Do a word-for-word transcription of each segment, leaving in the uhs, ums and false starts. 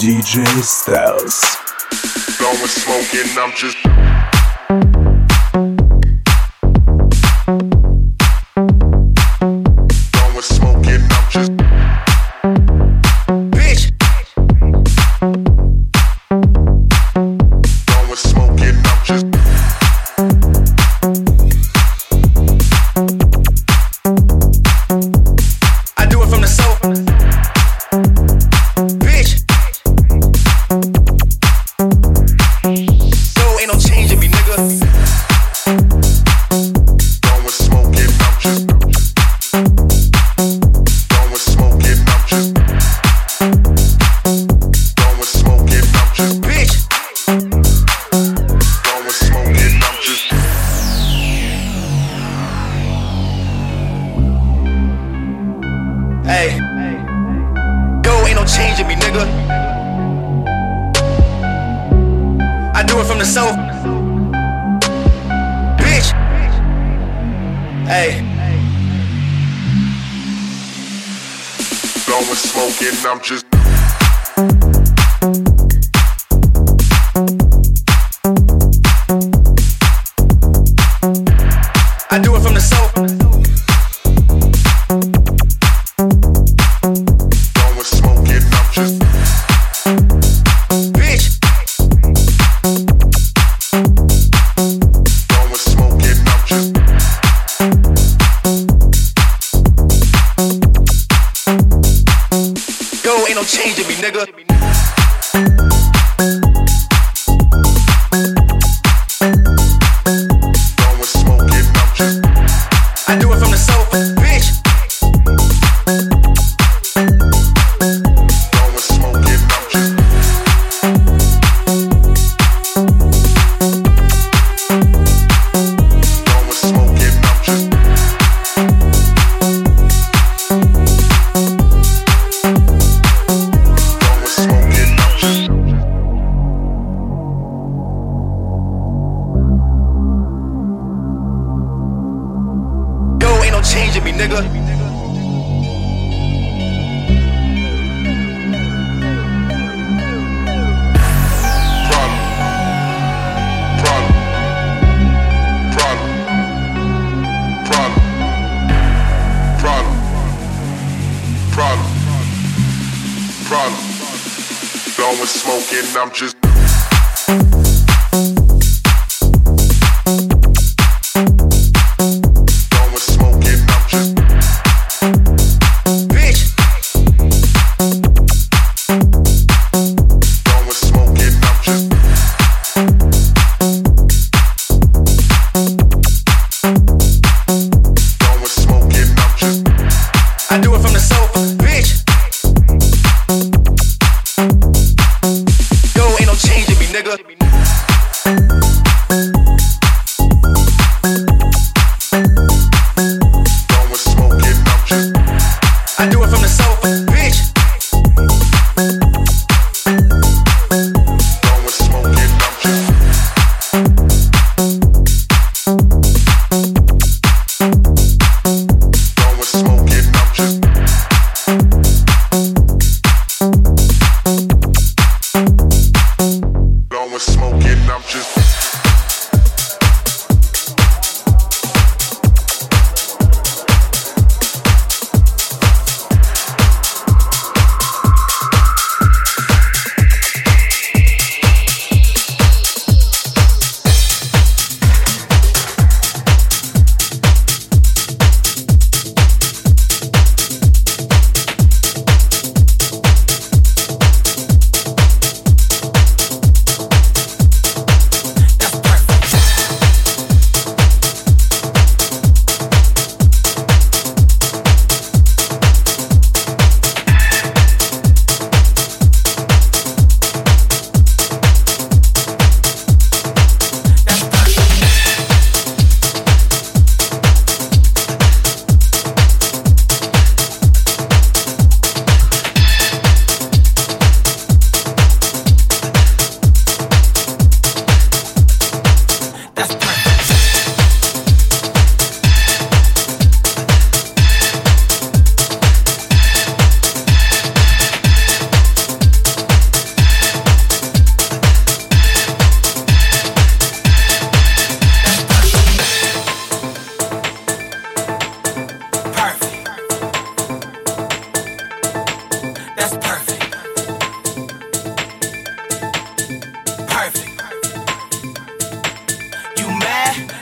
ди джей Styles. Going smoking, I'm just. Going smoking, I'm just. Bitch. Going smoking, I'm just. Hey, go ain't no change in me, nigga. I do it from the soul, bitch. Hey, going smoking, I'm just. I do it from the soul. Ain't no change in me, nigga. Going smoking, I'm just. I do it from the sofa, bitch. Going smoking, I'm just. Going smoking, I'm just. Changing me, nigga. Problem, problem, problem, problem, problem, problem, problem. Going smoking, I'm just.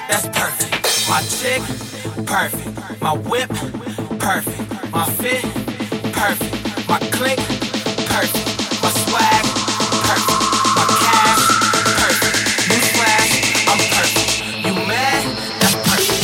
that's perfect. My chick, perfect. My whip, perfect. My fit, perfect. My click, perfect. My swag, perfect. My cash, perfect. Newsflash, I'm perfect. You mad? That's perfect.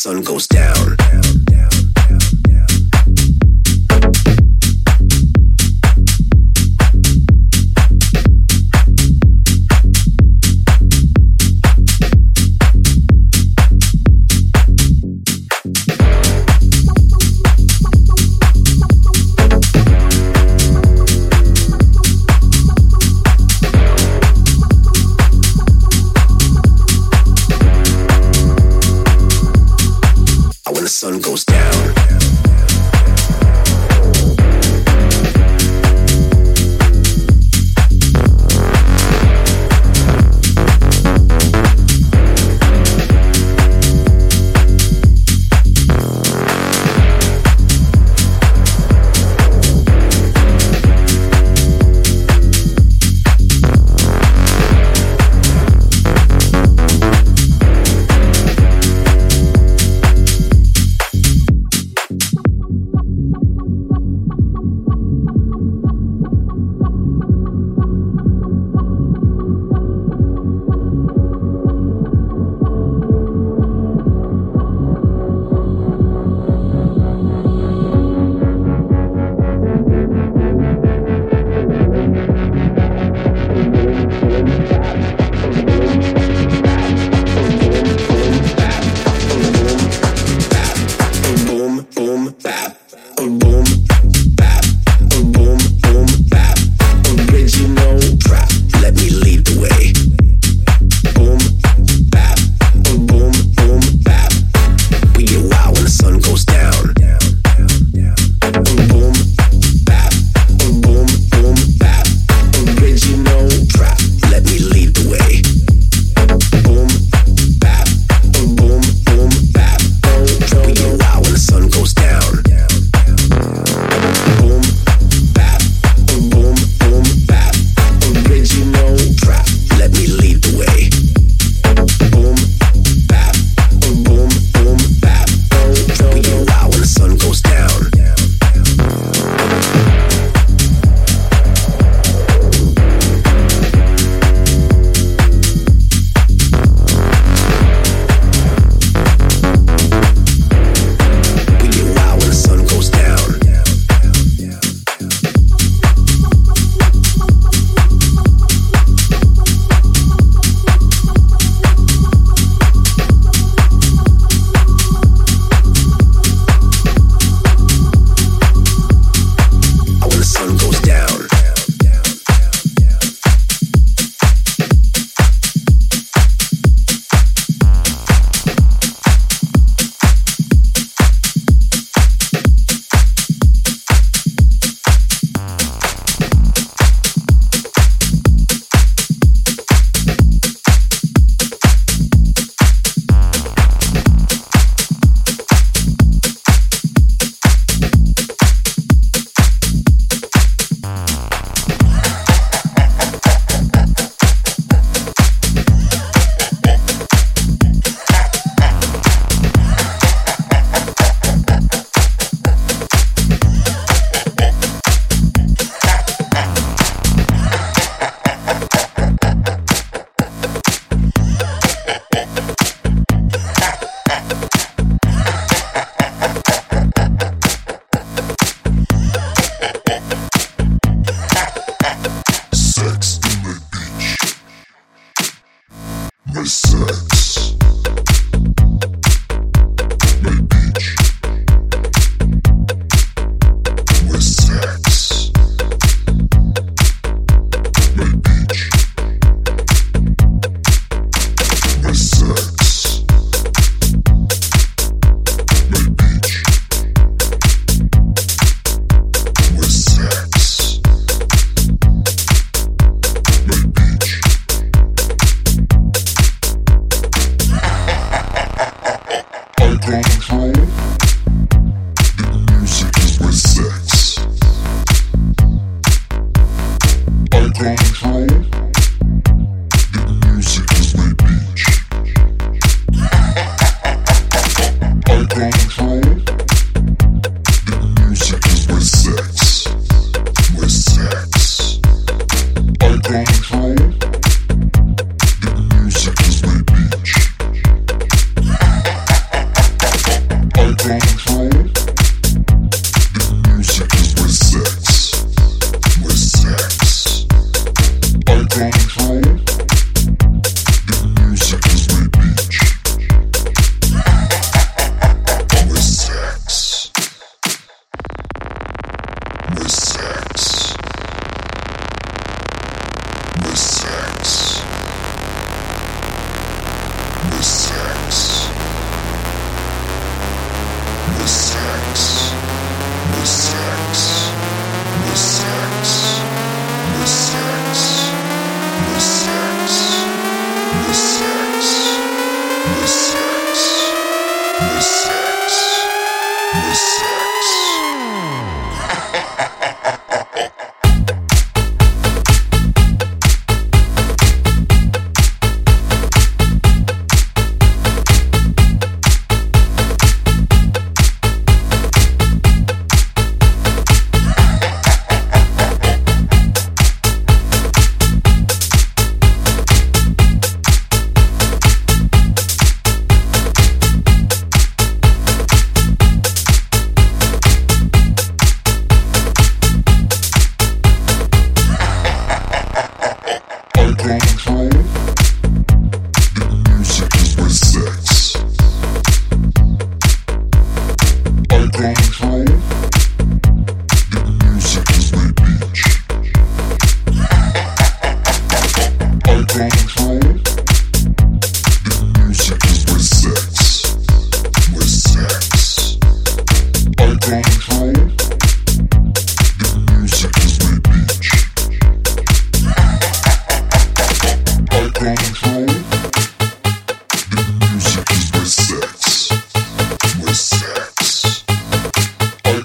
sun goes down. Sun goes down.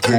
I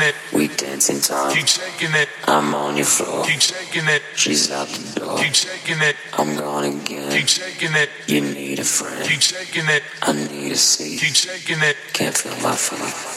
taking it. We dancing time. Keep shaking it. I'm on your floor. Keep shaking it. She's out the door. Keep shaking it. I'm gone again. Keep shaking it. You need a friend. Keep shaking it. I need a seat. Keep shaking it. Can't feel my feet.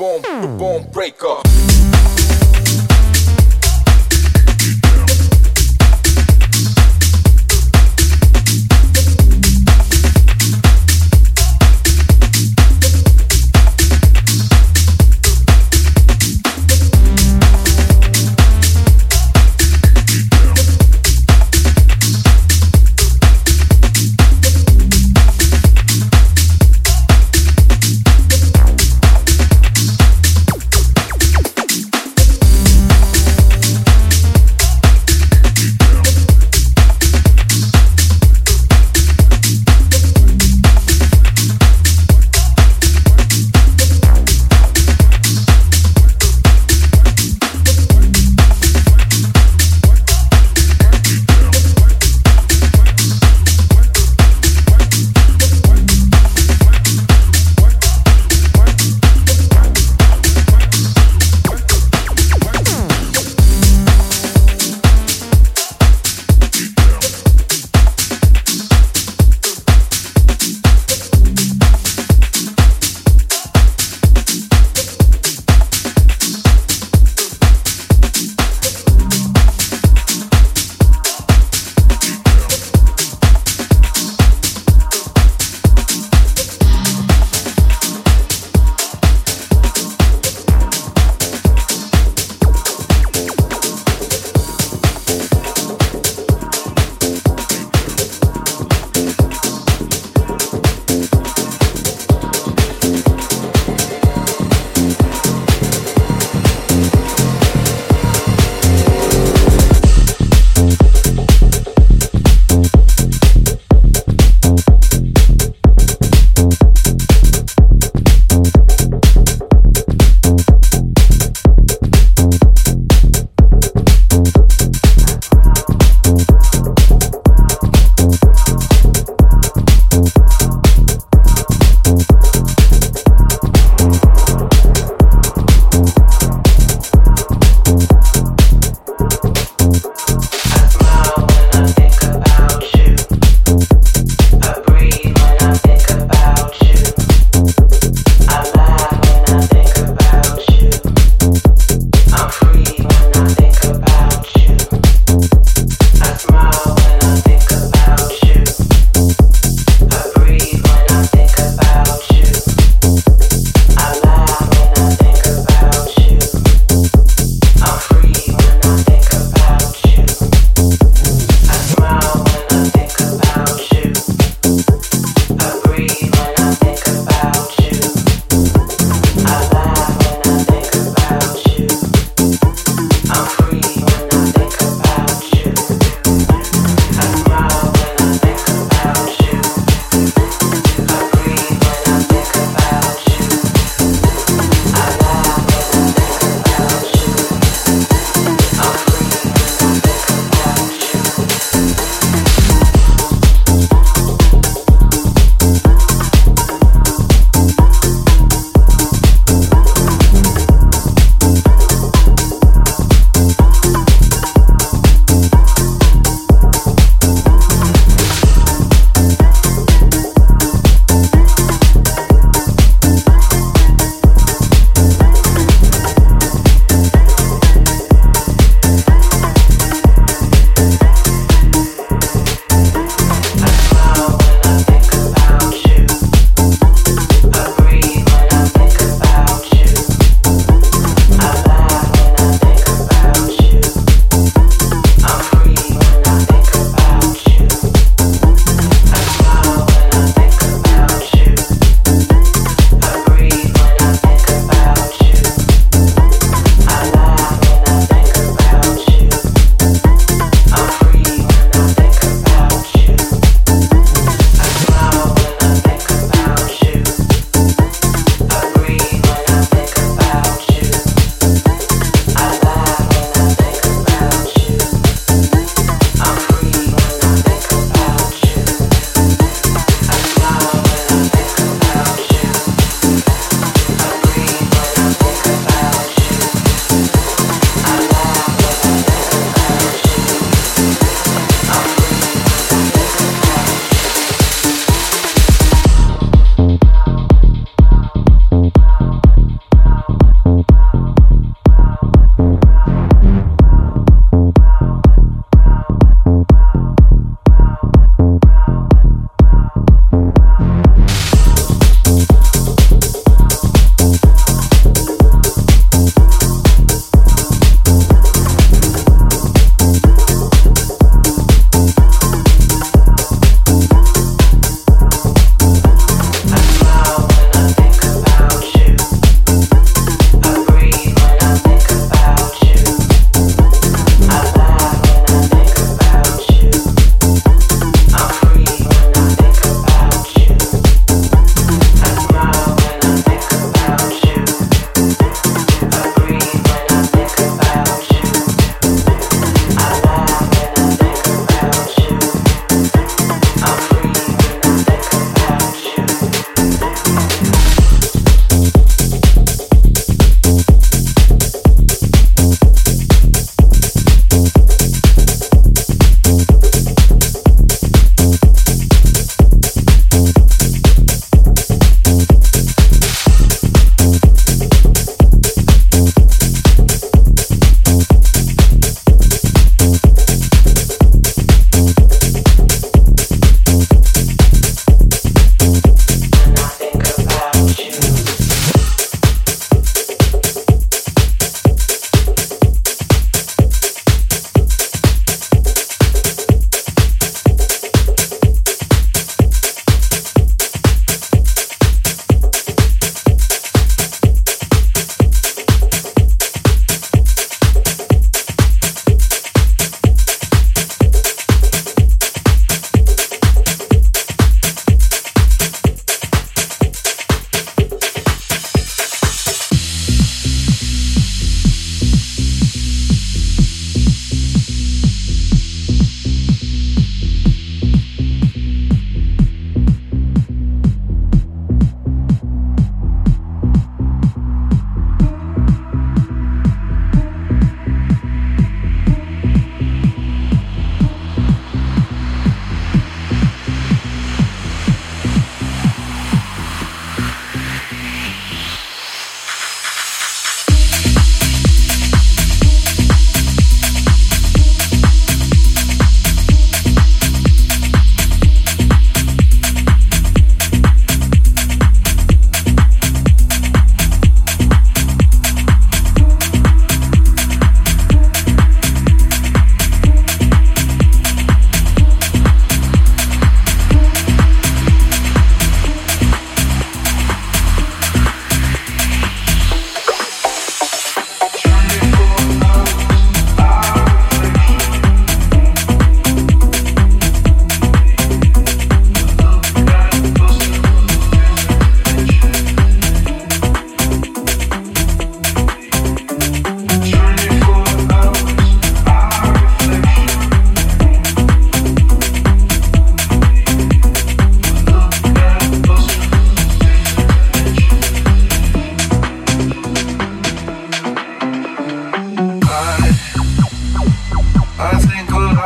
bone, the bone breaker.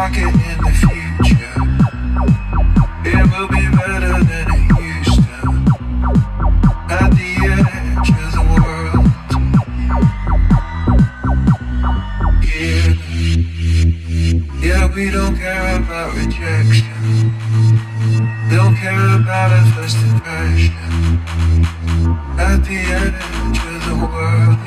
pocket in the future. It will be better than it used to. At the edge of the world. Yeah. Yeah, we don't care about rejection. Don't care about a first impression. At the edge of the world.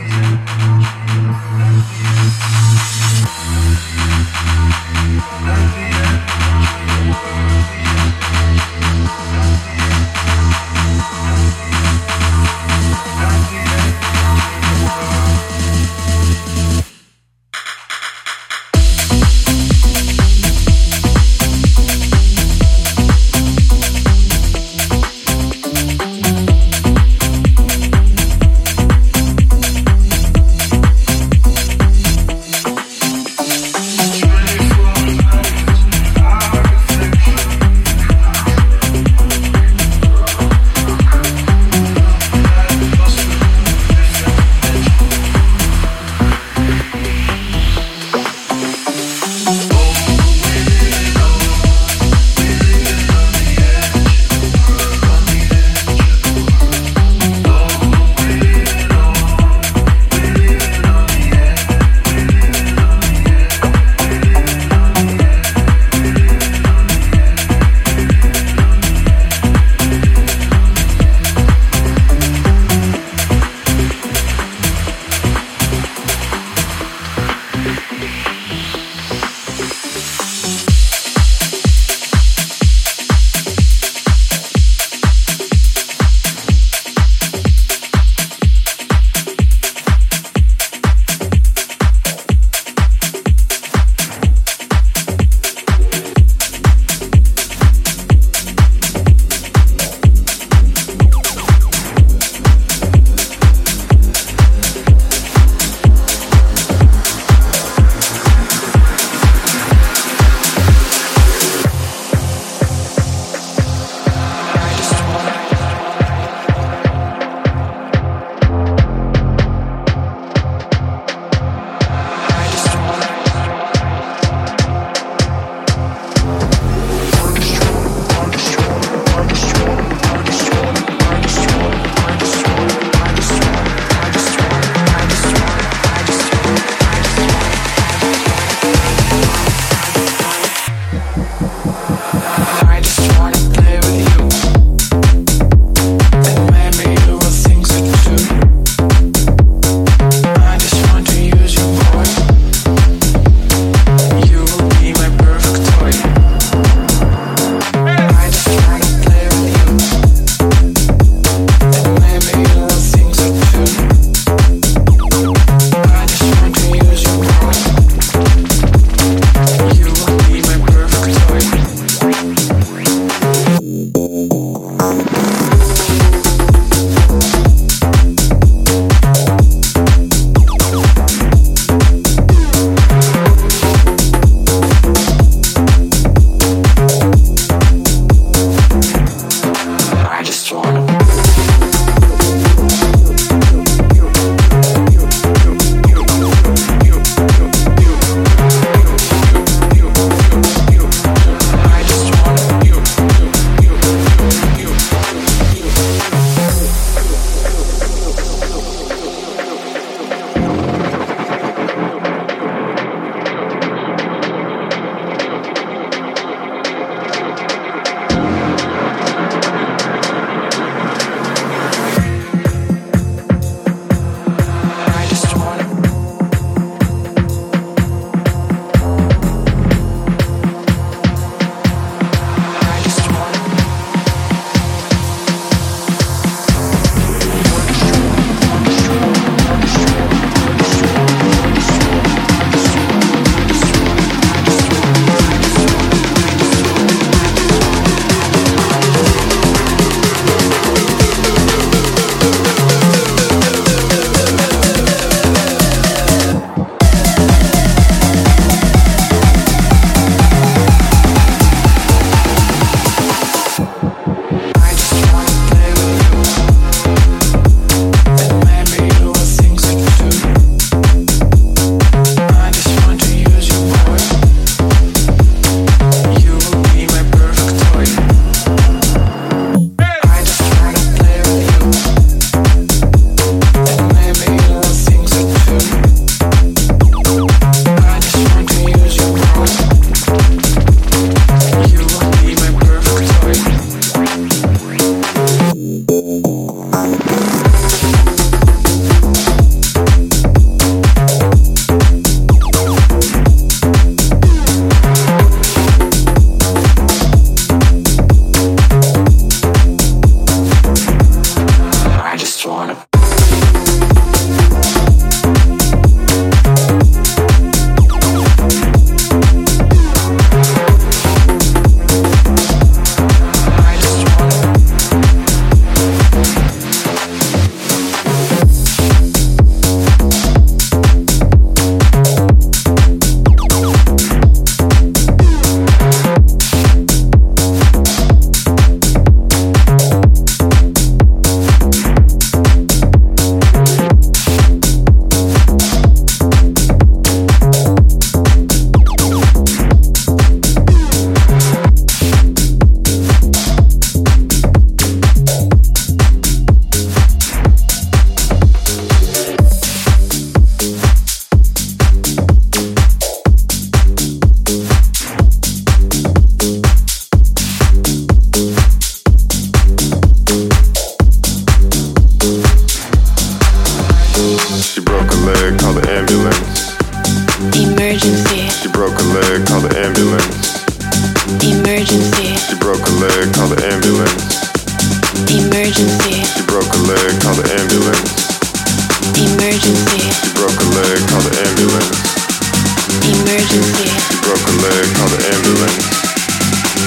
leg, call the ambulance.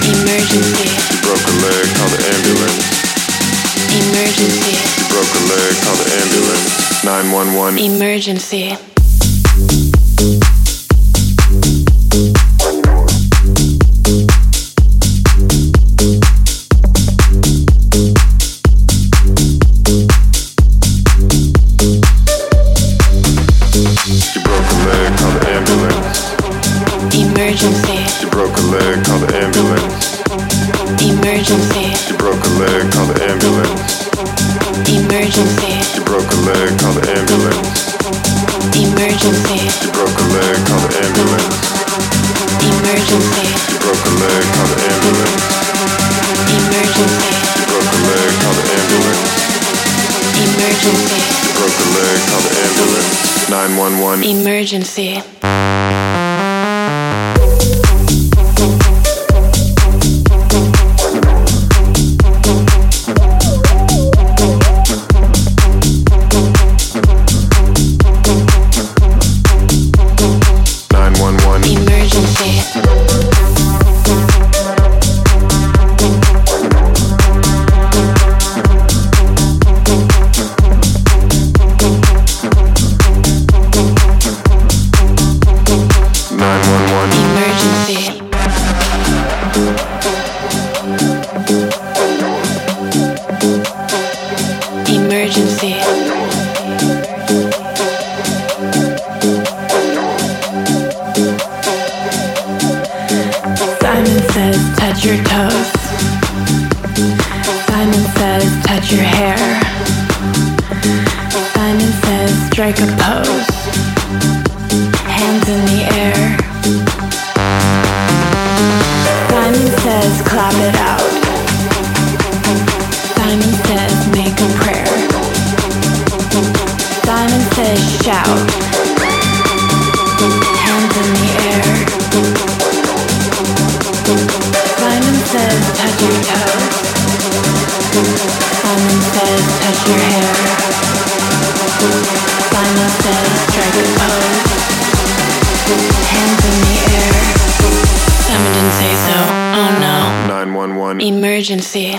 Emergency. She broke her leg, call the ambulance. Emergency. She broke her leg, call the ambulance. nine one one. Emergency. Emergency. Emergency. Emergency.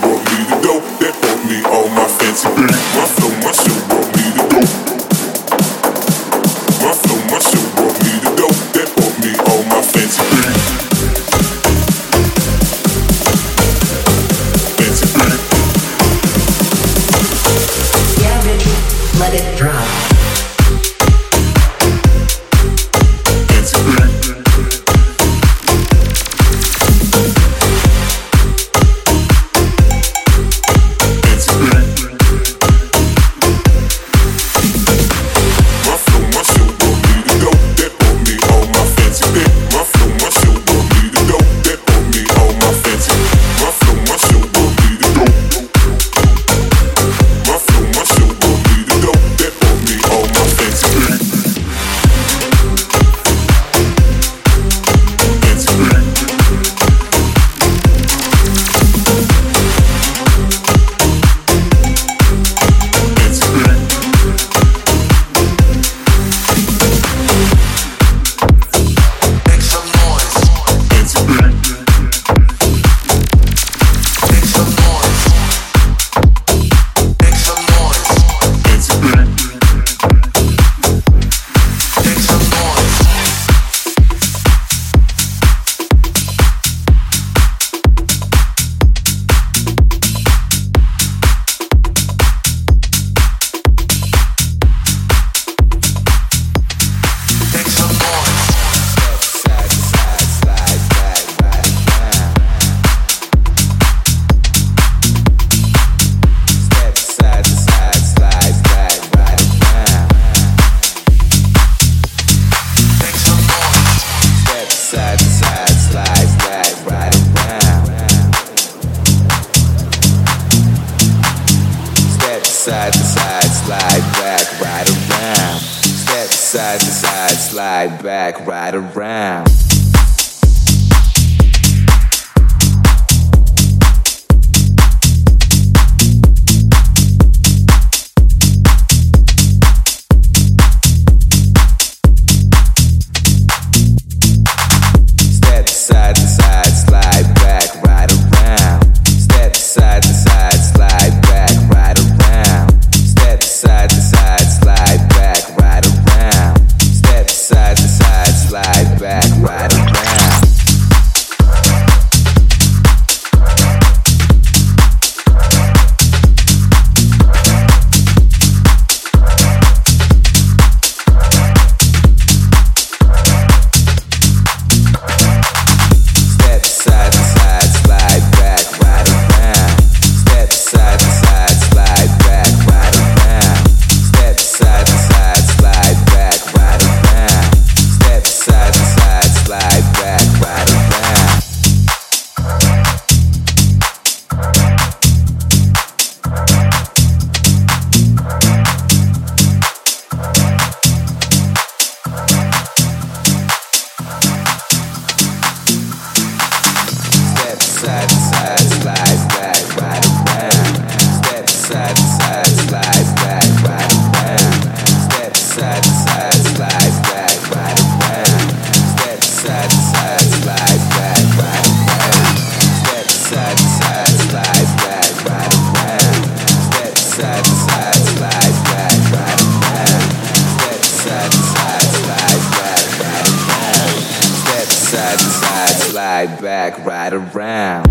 brought me the dope. That brought me all my fancy beats. My flow, my show brought me the dope. My flow, my show brought me the dope. That brought me all my fancy beats. Let it drop. Side to side, slide back, right around. Step side to side, slide back, right around. Step side to side, slide back, right around. Step side to side, slide back, right around. Side to side, slide back, right around. Step side to side, slide back, right around. Slide back, right around.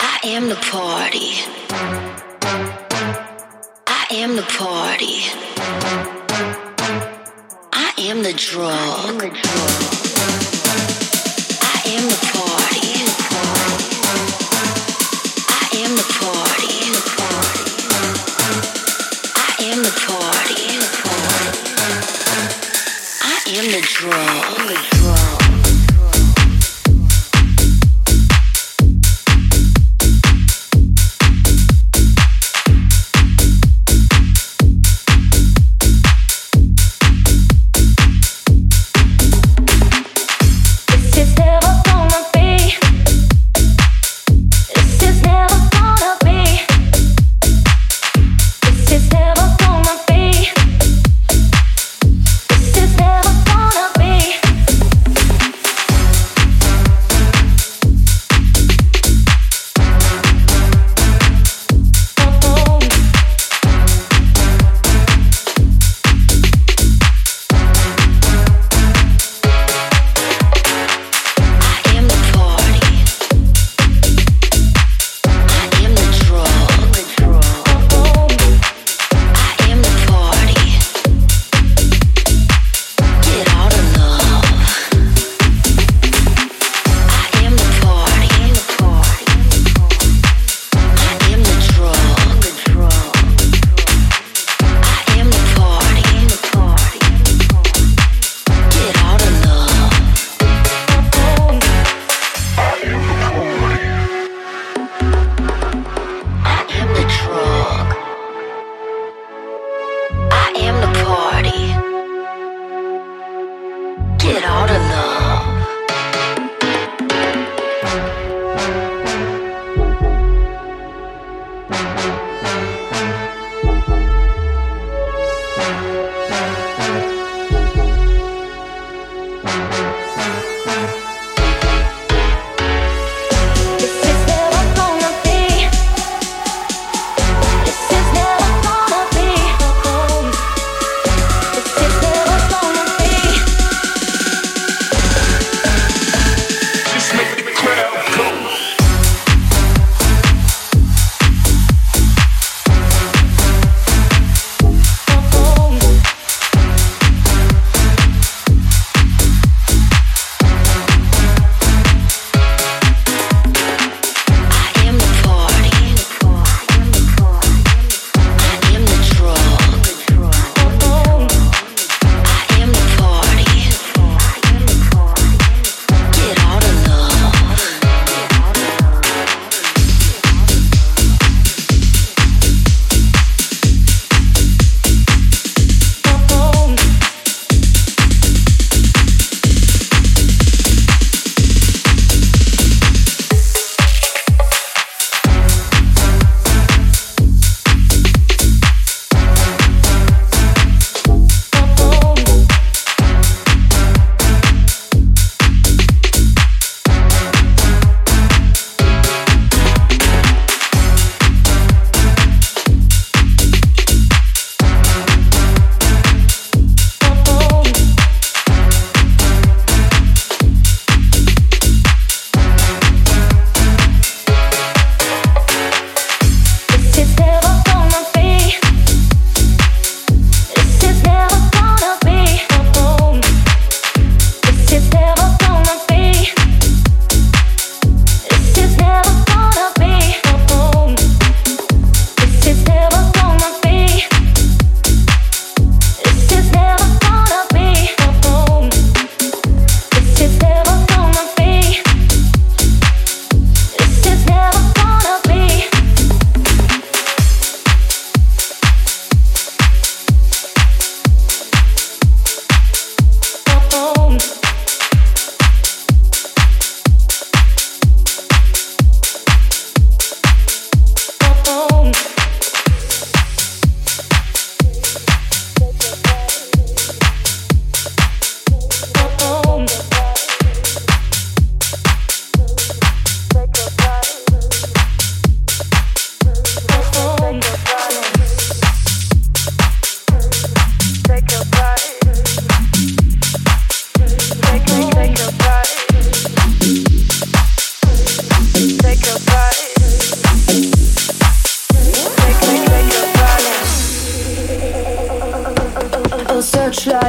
I am the party. I am the party. I am the drug. I am the party. I am the party. I am the party. I am the drug. Never gonna be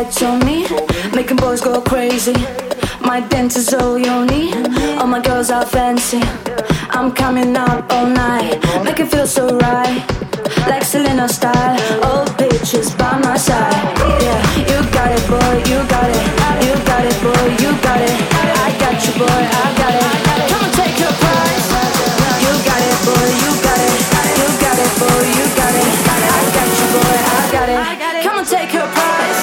bites on me, making boys go crazy. My dentist all you need, all my girls are fancy. I'm coming out all night, make it feel so right, like Selena style. Old bitches by my side. Yeah, you got it, boy, you got it, you got it, boy, you got it. I got you, boy, I got it. Come and take your prize. You got it, boy, you got it, you got it, boy, you got it. I got you, boy, I got it. Come and take your prize.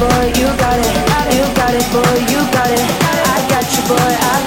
Boy, you got it, you got it, boy, you got it. I got you, boy, I